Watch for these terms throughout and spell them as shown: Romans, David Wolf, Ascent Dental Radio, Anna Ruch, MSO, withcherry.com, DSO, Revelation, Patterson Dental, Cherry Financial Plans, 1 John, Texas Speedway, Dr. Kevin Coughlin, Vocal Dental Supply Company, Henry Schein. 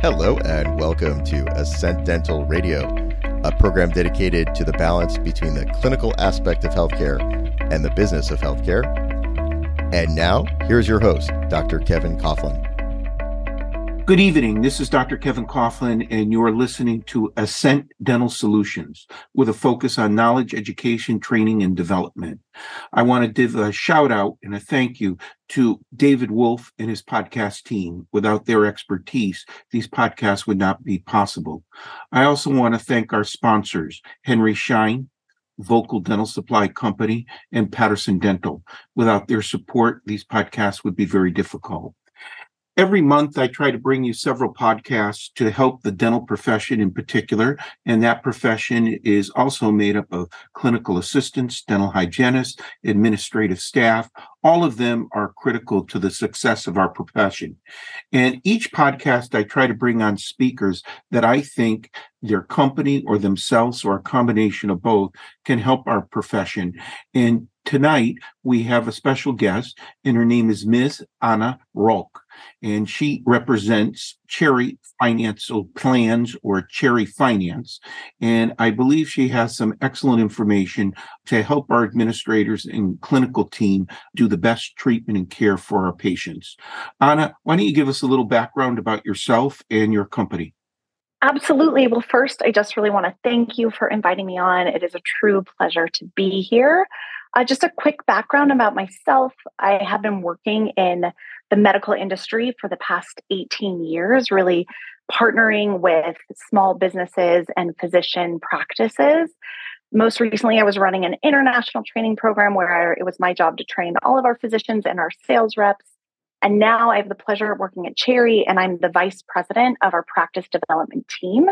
Hello and welcome to Ascent Dental Radio, a program dedicated to the balance between the clinical aspect of healthcare and the business of healthcare. And now, here's your host, Dr. Kevin Coughlin. Good evening. This is Dr. Kevin Coughlin, and you're listening to Ascent Dental Solutions with a focus on knowledge, education, training, and development. I want to give a shout out and a thank you to David Wolf and his podcast team. Without their expertise, these podcasts would not be possible. I also want to thank our sponsors, Henry Schein, Vocal Dental Supply Company, and Patterson Dental. Without their support, these podcasts would be very difficult. Every month, I try to bring you several podcasts to help the dental profession in particular, and that profession is also made up of clinical assistants, dental hygienists, administrative staff. All of them are critical to the success of our profession. And each podcast, I try to bring on speakers that I think their company or themselves or a combination of both can help our profession. And tonight, we have a special guest, and her name is Ms. Anna Ruch. And she represents Cherry Financial Plans, or Cherry Finance. And I believe she has some excellent information to help our administrators and clinical team do the best treatment and care for our patients. Anna, why don't you give us a little background about yourself and your company? Absolutely. Well, first, I just really want to thank you for inviting me on. It is a true pleasure to be here. Just a quick background about myself. I have been working in the medical industry for the past 18 years, really partnering with small businesses and physician practices. Most recently, I was running an international training program where it was my job to train all of our physicians and our sales reps. And now I have the pleasure of working at Cherry, and I'm the vice president of our practice development team.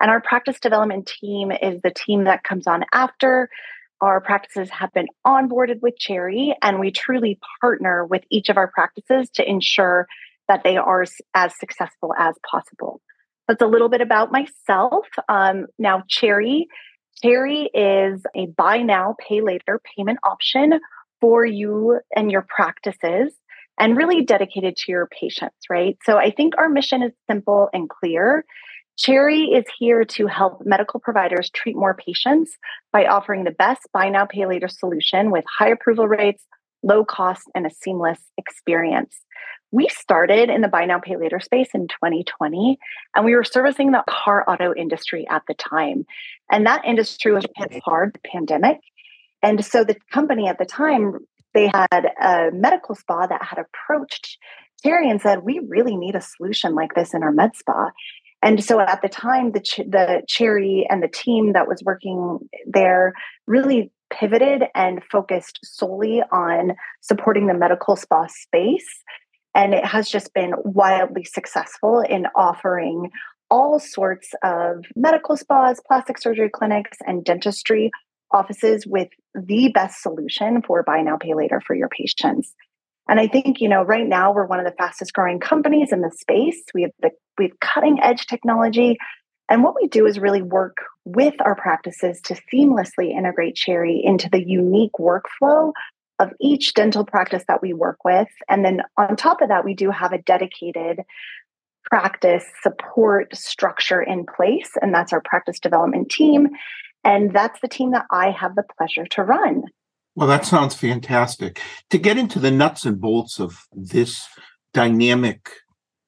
And our practice development team is the team that comes on after our practices have been onboarded with Cherry, and we truly partner with each of our practices to ensure that they are as successful as possible. That's a little bit about myself. Now, Cherry is a buy now, pay later payment option for you and your practices, and really dedicated to your patients, right? So I think our mission is simple and clear. Cherry is here to help medical providers treat more patients by offering the best buy now, pay later solution with high approval rates, low cost, and a seamless experience. We started in the buy now, pay later space in 2020, and we were servicing the car auto industry at the time. And that industry was hit hard, the pandemic. And so the company at the time, they had a medical spa that had approached Cherry and said, we really need a solution like this in our med spa. And so at the time, the Cherry and the team that was working there really pivoted and focused solely on supporting the medical spa space. And it has just been wildly successful in offering all sorts of medical spas, plastic surgery clinics, and dentistry offices with the best solution for buy now, pay later for your patients. And I think, right now we're one of the fastest growing companies in the space. We have cutting edge technology. And what we do is really work with our practices to seamlessly integrate Cherry into the unique workflow of each dental practice that we work with. And then on top of that, we do have a dedicated practice support structure in place. And that's our practice development team. And that's the team that I have the pleasure to run. Well, that sounds fantastic. To get into the nuts and bolts of this dynamic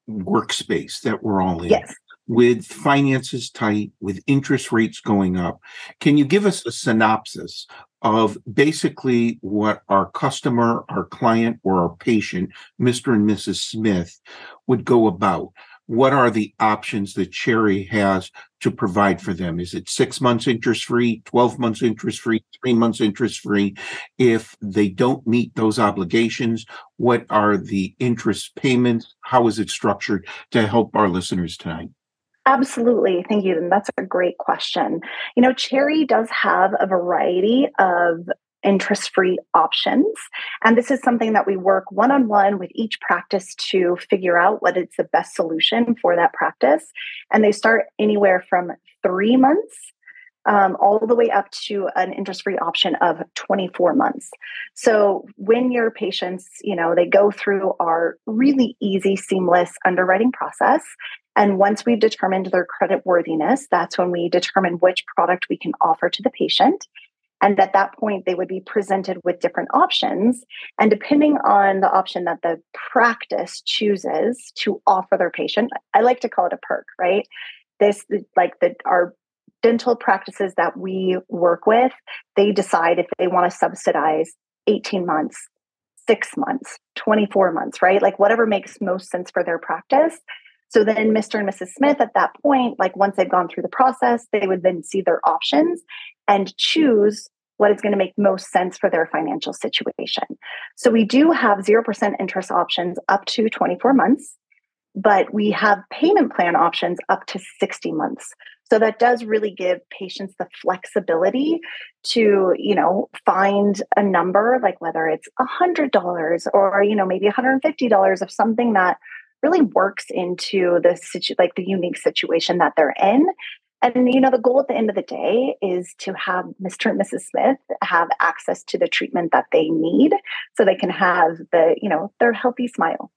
workspace that we're all in, yes, with finances tight, with interest rates going up. Can you give us a synopsis of basically what our customer, our client, or our patient, Mr. and Mrs. Smith, would go about? What are the options that Cherry has to provide for them? Is it 6 months interest-free, 12 months interest-free, 3 months interest-free? If they don't meet those obligations, what are the interest payments? How is it structured to help our listeners tonight? Absolutely. Thank you. And that's a great question. You know, Cherry does have a variety of interest-free options. And this is something that we work one-on-one with each practice to figure out what is the best solution for that practice. And they start anywhere from 3 months all the way up to an interest-free option of 24 months. So when your patients, you know, they go through our really easy, seamless underwriting process. And once we've determined their credit worthiness, that's when we determine which product we can offer to the patient. And at that point, they would be presented with different options. And depending on the option that the practice chooses to offer their patient, I like to call it a perk, right? This, like our dental practices that we work with, they decide if they want to subsidize 18 months, 6 months, 24 months, right? Like whatever makes most sense for their practice. So then Mr. and Mrs. Smith, at that point, like once they've gone through the process, they would then see their options and choose what is going to make most sense for their financial situation. So we do have 0% interest options up to 24 months, but we have payment plan options up to 60 months. So that does really give patients the flexibility to, you know, find a number, like whether it's $100 or, you know, maybe $150 of something that really works into the the unique situation that they're in. And, you know, the goal at the end of the day is to have Mr. and Mrs. Smith have access to the treatment that they need so they can have the, you know, their healthy smile.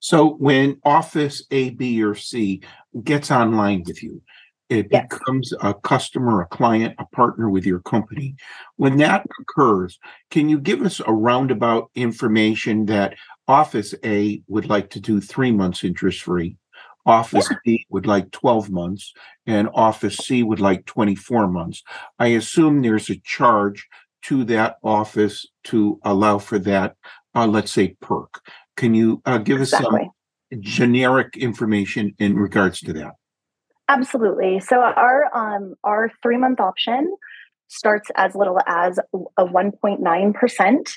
So when office A, B, or C gets online with you, it yes, becomes a customer, a client, a partner with your company. When that occurs, can you give us a roundabout information that Office A would like to do 3 months interest-free, Office yeah, B would like 12 months, and Office C would like 24 months? I assume there's a charge to that office to allow for that, let's say, perk. Can you give exactly, us some generic information in regards to that? Absolutely. So our 3 month option starts as little as a 1.9%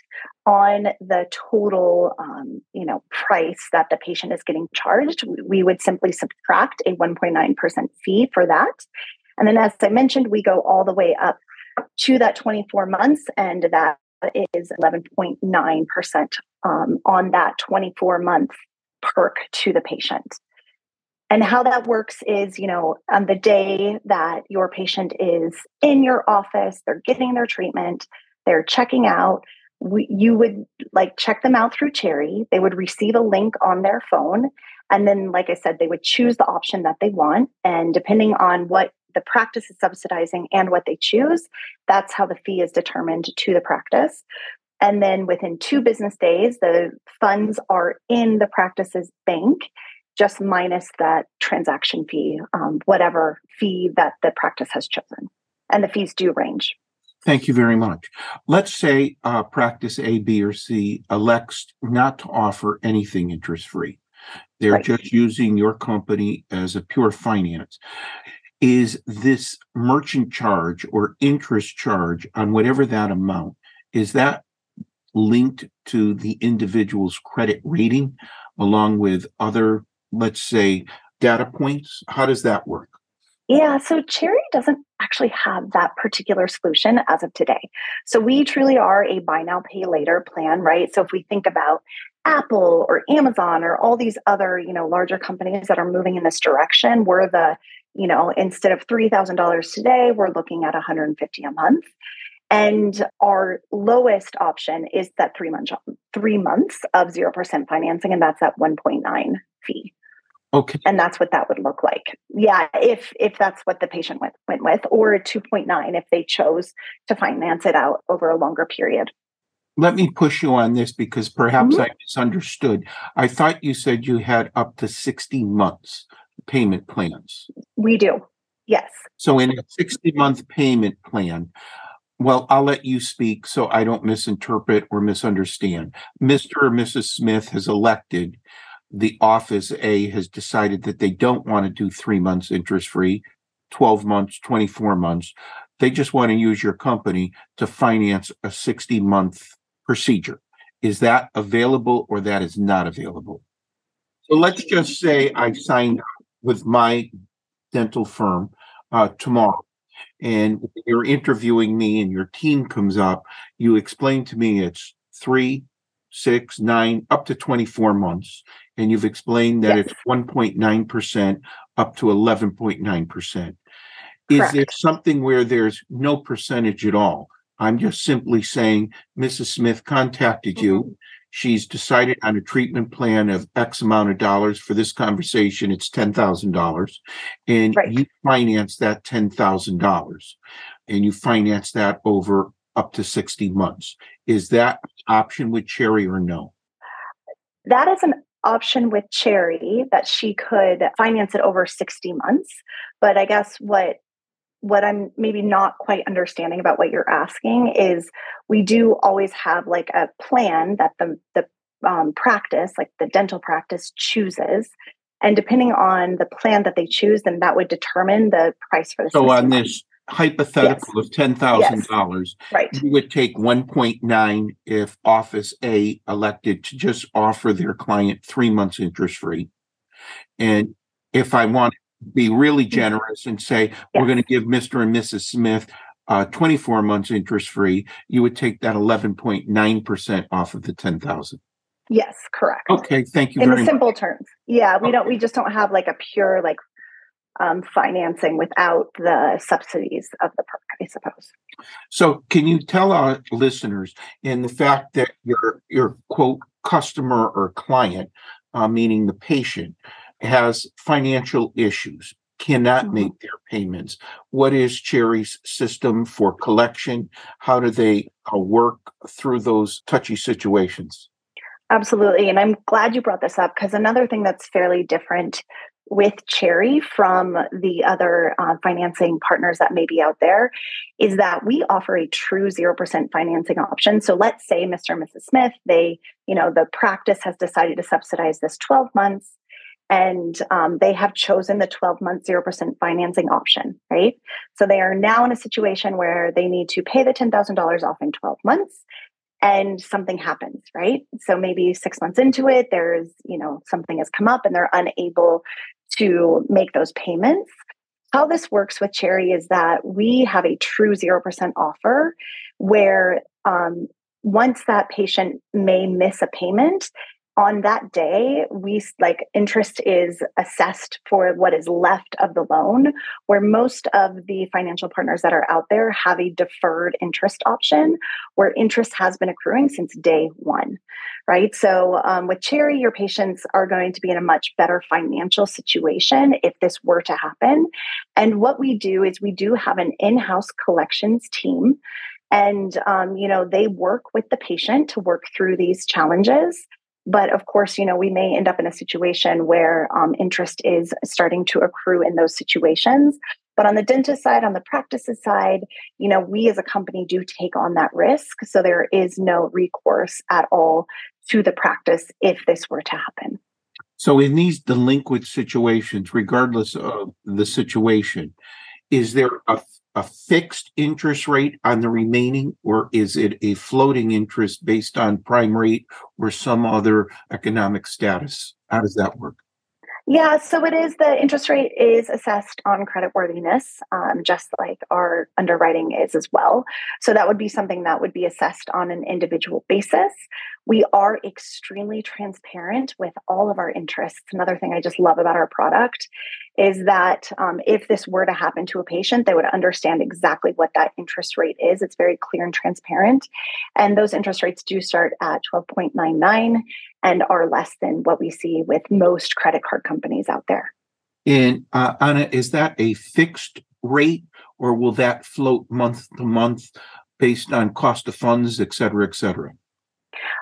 on the total price that the patient is getting charged. We would simply subtract a 1.9% fee for that, and then, as I mentioned, we go all the way up to that 24 months, and that is 11.9% on that 24 month perk to the patient. And how that works is, you know, on the day that your patient is in your office, they're getting their treatment, they're checking out, you would like check them out through Cherry. They would receive a link on their phone. And then, like I said, they would choose the option that they want. And depending on what the practice is subsidizing and what they choose, that's how the fee is determined to the practice. And then within 2 business days, the funds are in the practice's bank, just minus that transaction fee, whatever fee that the practice has chosen. And the fees do range. Thank you very much. Let's say practice A, B, or C elects not to offer anything interest-free. They're right, just using your company as a pure finance. Is this merchant charge or interest charge on whatever that amount, is that linked to the individual's credit rating along with other, let's say, data points? How does that work? Yeah, so Cherry doesn't actually have that particular solution as of today. So we truly are a buy now, pay later plan, right? So if we think about Apple or Amazon or all these other, you know, larger companies that are moving in this direction, we're the, you know, instead of $3,000 today, we're looking at $150 a month. And our lowest option is that 3 months of 0% financing, and that's that 1.9 fee. Okay. And that's what that would look like. Yeah, if that's what the patient went with, or a 2.9 if they chose to finance it out over a longer period. Let me push you on this because perhaps I misunderstood. I thought you said you had up to 60 months payment plans. We do, yes. So in a 60-month payment plan, well, I'll let you speak so I don't misinterpret or misunderstand. Mr. or Mrs. Smith has elected, the office A has decided that they don't want to do 3 months interest-free, 12 months, 24 months. They just want to use your company to finance a 60-month procedure. Is that available or that is not available? So let's just say I signed up with my dental firm tomorrow, and you're interviewing me and your team comes up. You explain to me it's 3, 6, 9, up to 24 months. And you've explained that it's 1.9% up to 11.9%. Is there something where there's no percentage at all? I'm just simply saying, Mrs. Smith contacted you. She's decided on a treatment plan of X amount of dollars. For this conversation, it's $10,000. And you finance that $10,000. And you finance that over up to 60 months. Is that an option with Cherry or no? That is an option with Cherry that she could finance it over 60 months. But I guess what I'm maybe not quite understanding about what you're asking is we do always have like a plan that the practice, like the dental practice, chooses. And depending on the plan that they choose, then that would determine the price for the system. So on this hypothetical of $10,000, you would take 1.9 if Office A elected to just offer their client 3 months interest free. And if I want to be really generous and say, we're going to give Mr. and Mrs. Smith 24 months interest free, you would take that 11.9% off of the 10,000. Yes, correct. Okay, thank you very much. In simple terms. Yeah, we just don't have like a pure like financing without the subsidies of the perk, I suppose. So can you tell our listeners, in the fact that your quote, customer or client, meaning the patient, has financial issues, cannot make their payments, what is Cherry's system for collection? How do they work through those touchy situations? Absolutely. And I'm glad you brought this up because another thing that's fairly different with Cherry from the other financing partners that may be out there is that we offer a true 0% financing option. So let's say Mr. and Mrs. Smith, the practice has decided to subsidize this 12 months and they have chosen the 12-month 0% financing option, right? So they are now in a situation where they need to pay the $10,000 off in 12 months. And something happens, right? So maybe 6 months into it, there's, something has come up and they're unable to make those payments. How this works with Cherry is that we have a true 0% offer where once that patient may miss a payment, on that day, interest is assessed for what is left of the loan, where most of the financial partners that are out there have a deferred interest option where interest has been accruing since day one, right? So with Cherry, your patients are going to be in a much better financial situation if this were to happen. And what we do is we do have an in-house collections team, and they work with the patient to work through these challenges. But of course, we may end up in a situation where interest is starting to accrue in those situations. But on the dentist side, on the practices side, we as a company do take on that risk. So there is no recourse at all to the practice if this were to happen. So in these delinquent situations, regardless of the situation, is there a fixed interest rate on the remaining, or is it a floating interest based on prime rate or some other economic status? How does that work? Yeah, so it is, the interest rate is assessed on creditworthiness, just like our underwriting is as well. So that would be something that would be assessed on an individual basis. We are extremely transparent with all of our interests. Another thing I just love about our product is that if this were to happen to a patient, they would understand exactly what that interest rate is. It's very clear and transparent. And those interest rates do start at 12.99% and are less than what we see with most credit card companies out there. And Anna, is that a fixed rate, or will that float month to month based on cost of funds, et cetera, et cetera?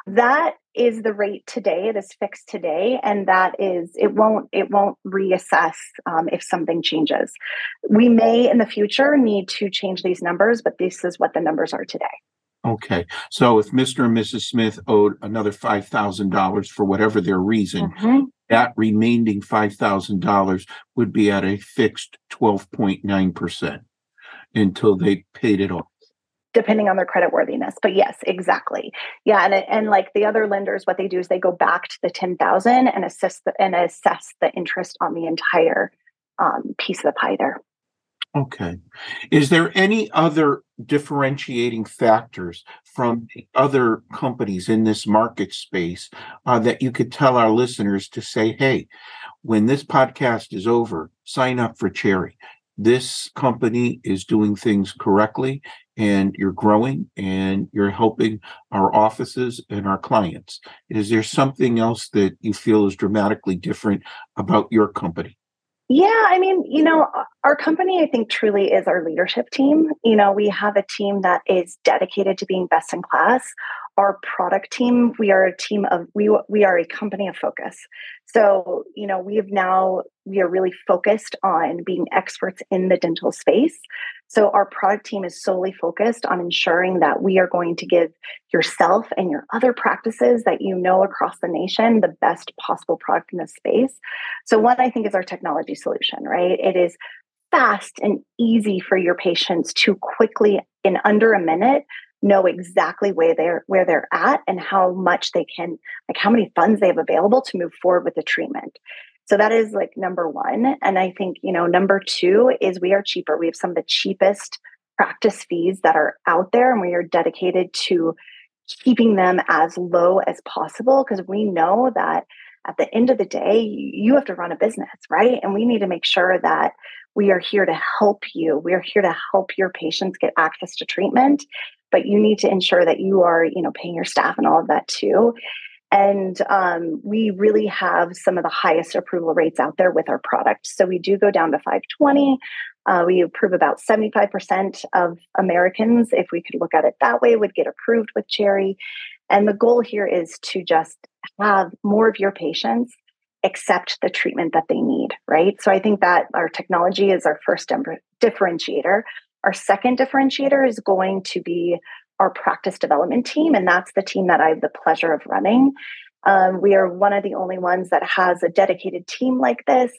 That is the rate today. It is fixed today, and that is it won't reassess if something changes. We may in the future need to change these numbers, but this is what the numbers are today. Okay. So if Mr. and Mrs. Smith owed another $5,000 for whatever their reason, that remaining $5,000 would be at a fixed 12.9% until they paid it off. Depending on their creditworthiness. But yes, exactly. Yeah. And like the other lenders, what they do is they go back to the 10,000 and assess the interest on the entire piece of the pie there. Okay. Is there any other differentiating factors from the other companies in this market space that you could tell our listeners to say, hey, when this podcast is over, sign up for Cherry. This company is doing things correctly, and you're growing, and you're helping our offices and our clients. Is there something else that you feel is dramatically different about your company? Yeah, I mean, you know, our company, I think, truly is our leadership team. You know, we have a team that is dedicated to being best in class. Our product team, we are a company of focus. So, you know, we are really focused on being experts in the dental space. So our product team is solely focused on ensuring that we are going to give yourself and your other practices that you know across the nation the best possible product in this space. So one, I think, is our technology solution, right? It is fast and easy for your patients to quickly, in under a minute, know exactly where they're at and how much they can, like how many funds they have available to move forward with the treatment. So that is like number one. And I think, you know, number two is we are cheaper. We have some of the cheapest practice fees that are out there, and we are dedicated to keeping them as low as possible because we know that at the end of the day, you have to run a business, right? And we need to make sure that we are here to help you. We are here to help your patients get access to treatment, but you need to ensure that you are, you know, paying your staff and all of that too. And we really have some of the highest approval rates out there with our product. So we do go down to 520. We approve about 75% of Americans, if we could look at it that way, would get approved with Cherry. And the goal here is to just have more of your patients accept the treatment that they need, right? So I think that our technology is our first differentiator. Our second differentiator is going to be our practice development team, and that's the team that I have the pleasure of running. We are one of the only ones that has a dedicated team like this.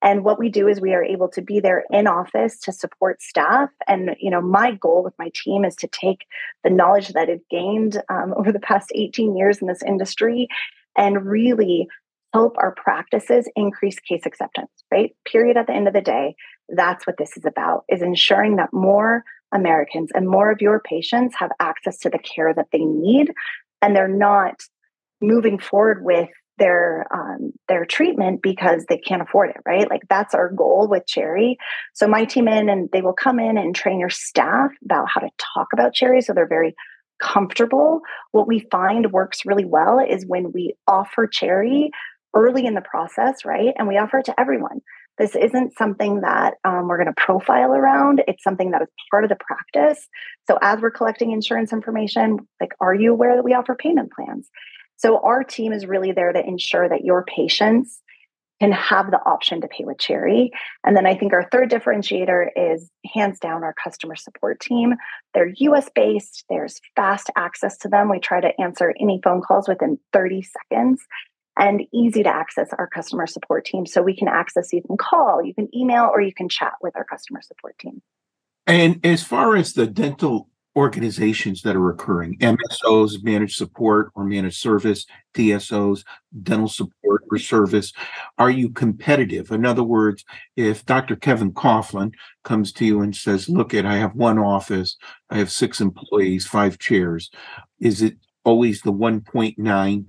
And what we do is we are able to be there in office to support staff. And, you know, my goal with my team is to take the knowledge that I've gained over the past 18 years in this industry and really help our practices increase case acceptance, right? Period. At the end of the day, that's what this is about, is ensuring that more Americans and more of your patients have access to the care that they need, and they're not moving forward with their treatment because they can't afford it, right? Like, that's our goal with Cherry. So my team and they will come in and train your staff about how to talk about Cherry so they're very comfortable. What we find works really well is when we offer Cherry early in the process, right? And we offer it to everyone. This isn't something that we're going to profile around. It's something that is part of the practice. So as we're collecting insurance information, like, are you aware that we offer payment plans? So our team is really there to ensure that your patients can have the option to pay with Cherry. And then I think our third differentiator is hands down our customer support team. They're US-based. There's fast access to them. We try to answer any phone calls within 30 seconds. And easy to access our customer support team. So we can access, you can call, you can email, or you can chat with our customer support team. And as far as the dental organizations that are occurring, MSOs, managed support or managed service, DSOs, dental support or service, are you competitive? In other words, if Dr. Kevin Coughlin comes to you and says, look, I have one office, I have 6 employees, 5 chairs, is it always the 1.9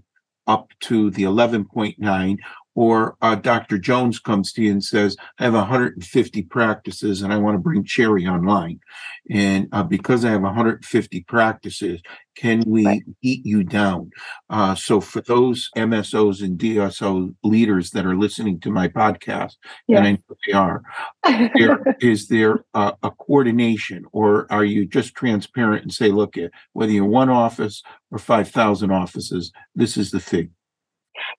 up to the 11.9, or Dr. Jones comes to you and says, I have 150 practices and I want to bring Cherry online. And because I have 150 practices, can we eat you down? So for those MSOs and DSO leaders that are listening to my podcast, and I know they are, is there a coordination, or are you just transparent and say, look, whether you're one office or 5,000 offices, this is the fig?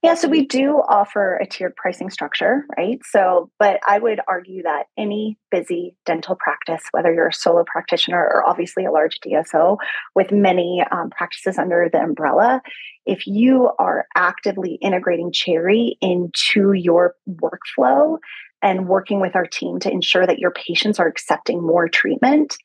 Yeah, so we do offer a tiered pricing structure, right? So, but I would argue that any busy dental practice, whether you're a solo practitioner or obviously a large DSO with many practices under the umbrella, if you are actively integrating Cherry into your workflow and working with our team to ensure that your patients are accepting more treatment,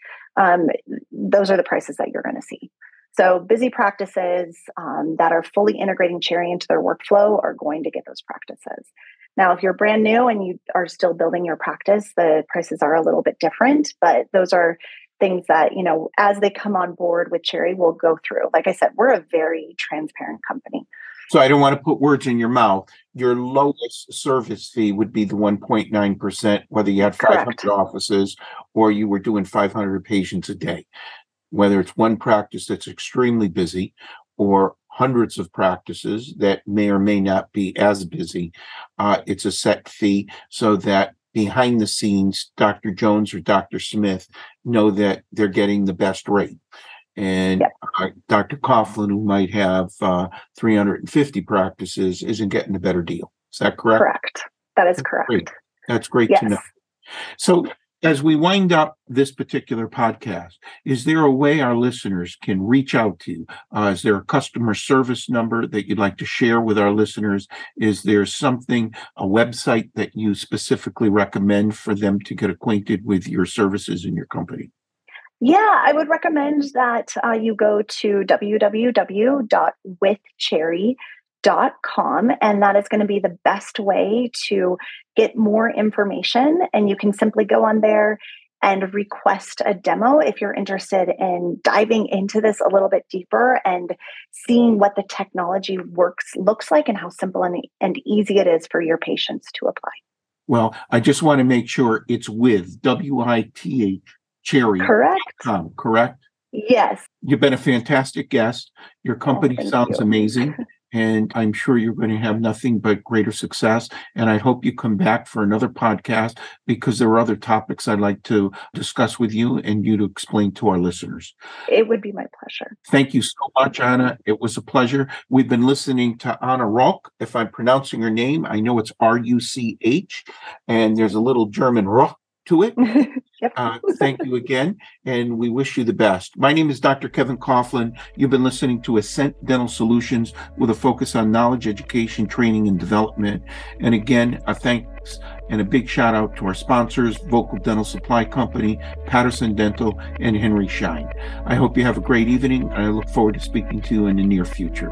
those are the prices that you're going to see. So busy practices that are fully integrating Cherry into their workflow are going to get those practices. Now, if you're brand new and you are still building your practice, the prices are a little bit different, but those are things that, you know, as they come on board with Cherry, we'll go through. Like I said, we're a very transparent company. So I don't want to put words in your mouth. Your lowest service fee would be the 1.9%, whether you had 500 offices or you were doing 500 patients a day. Whether it's one practice that's extremely busy or hundreds of practices that may or may not be as busy, it's a set fee so that behind the scenes, Dr. Jones or Dr. Smith know that they're getting the best rate. And Dr. Coughlin, who might have 350 practices, isn't getting a better deal. Is that correct? Correct. That is correct. Great. That's great to know. So, as we wind up this particular podcast, is there a way our listeners can reach out to you? Is there a customer service number that you'd like to share with our listeners? Is there something, a website that you specifically recommend for them to get acquainted with your services and your company? Yeah, I would recommend that you go to www.withcherry.com, and that is going to be the best way to get more information. And you can simply go on there and request a demo if you're interested in diving into this a little bit deeper and seeing what the technology looks like and how simple and easy it is for your patients to apply. Well, I just want to make sure it's with W-I-T-H, Cherry. Correct. Correct? Yes. You've been a fantastic guest. Your company sounds amazing. And I'm sure you're going to have nothing but greater success. And I hope you come back for another podcast, because there are other topics I'd like to discuss with you and you to explain to our listeners. It would be my pleasure. Thank you so much, Anna. It was a pleasure. We've been listening to Anna Ruch. If I'm pronouncing her name, I know it's R-U-C-H, and there's a little German Ruch to it. Thank you again, and we wish you the best. My name is Dr. Kevin Coughlin. You've been listening to Ascent Dental Solutions, with a focus on knowledge, education, training, and development. And again, a thanks and a big shout out to our sponsors, Vocal Dental Supply Company, Patterson Dental, and Henry Schein. I hope you have a great evening, and I look forward to speaking to you in the near future.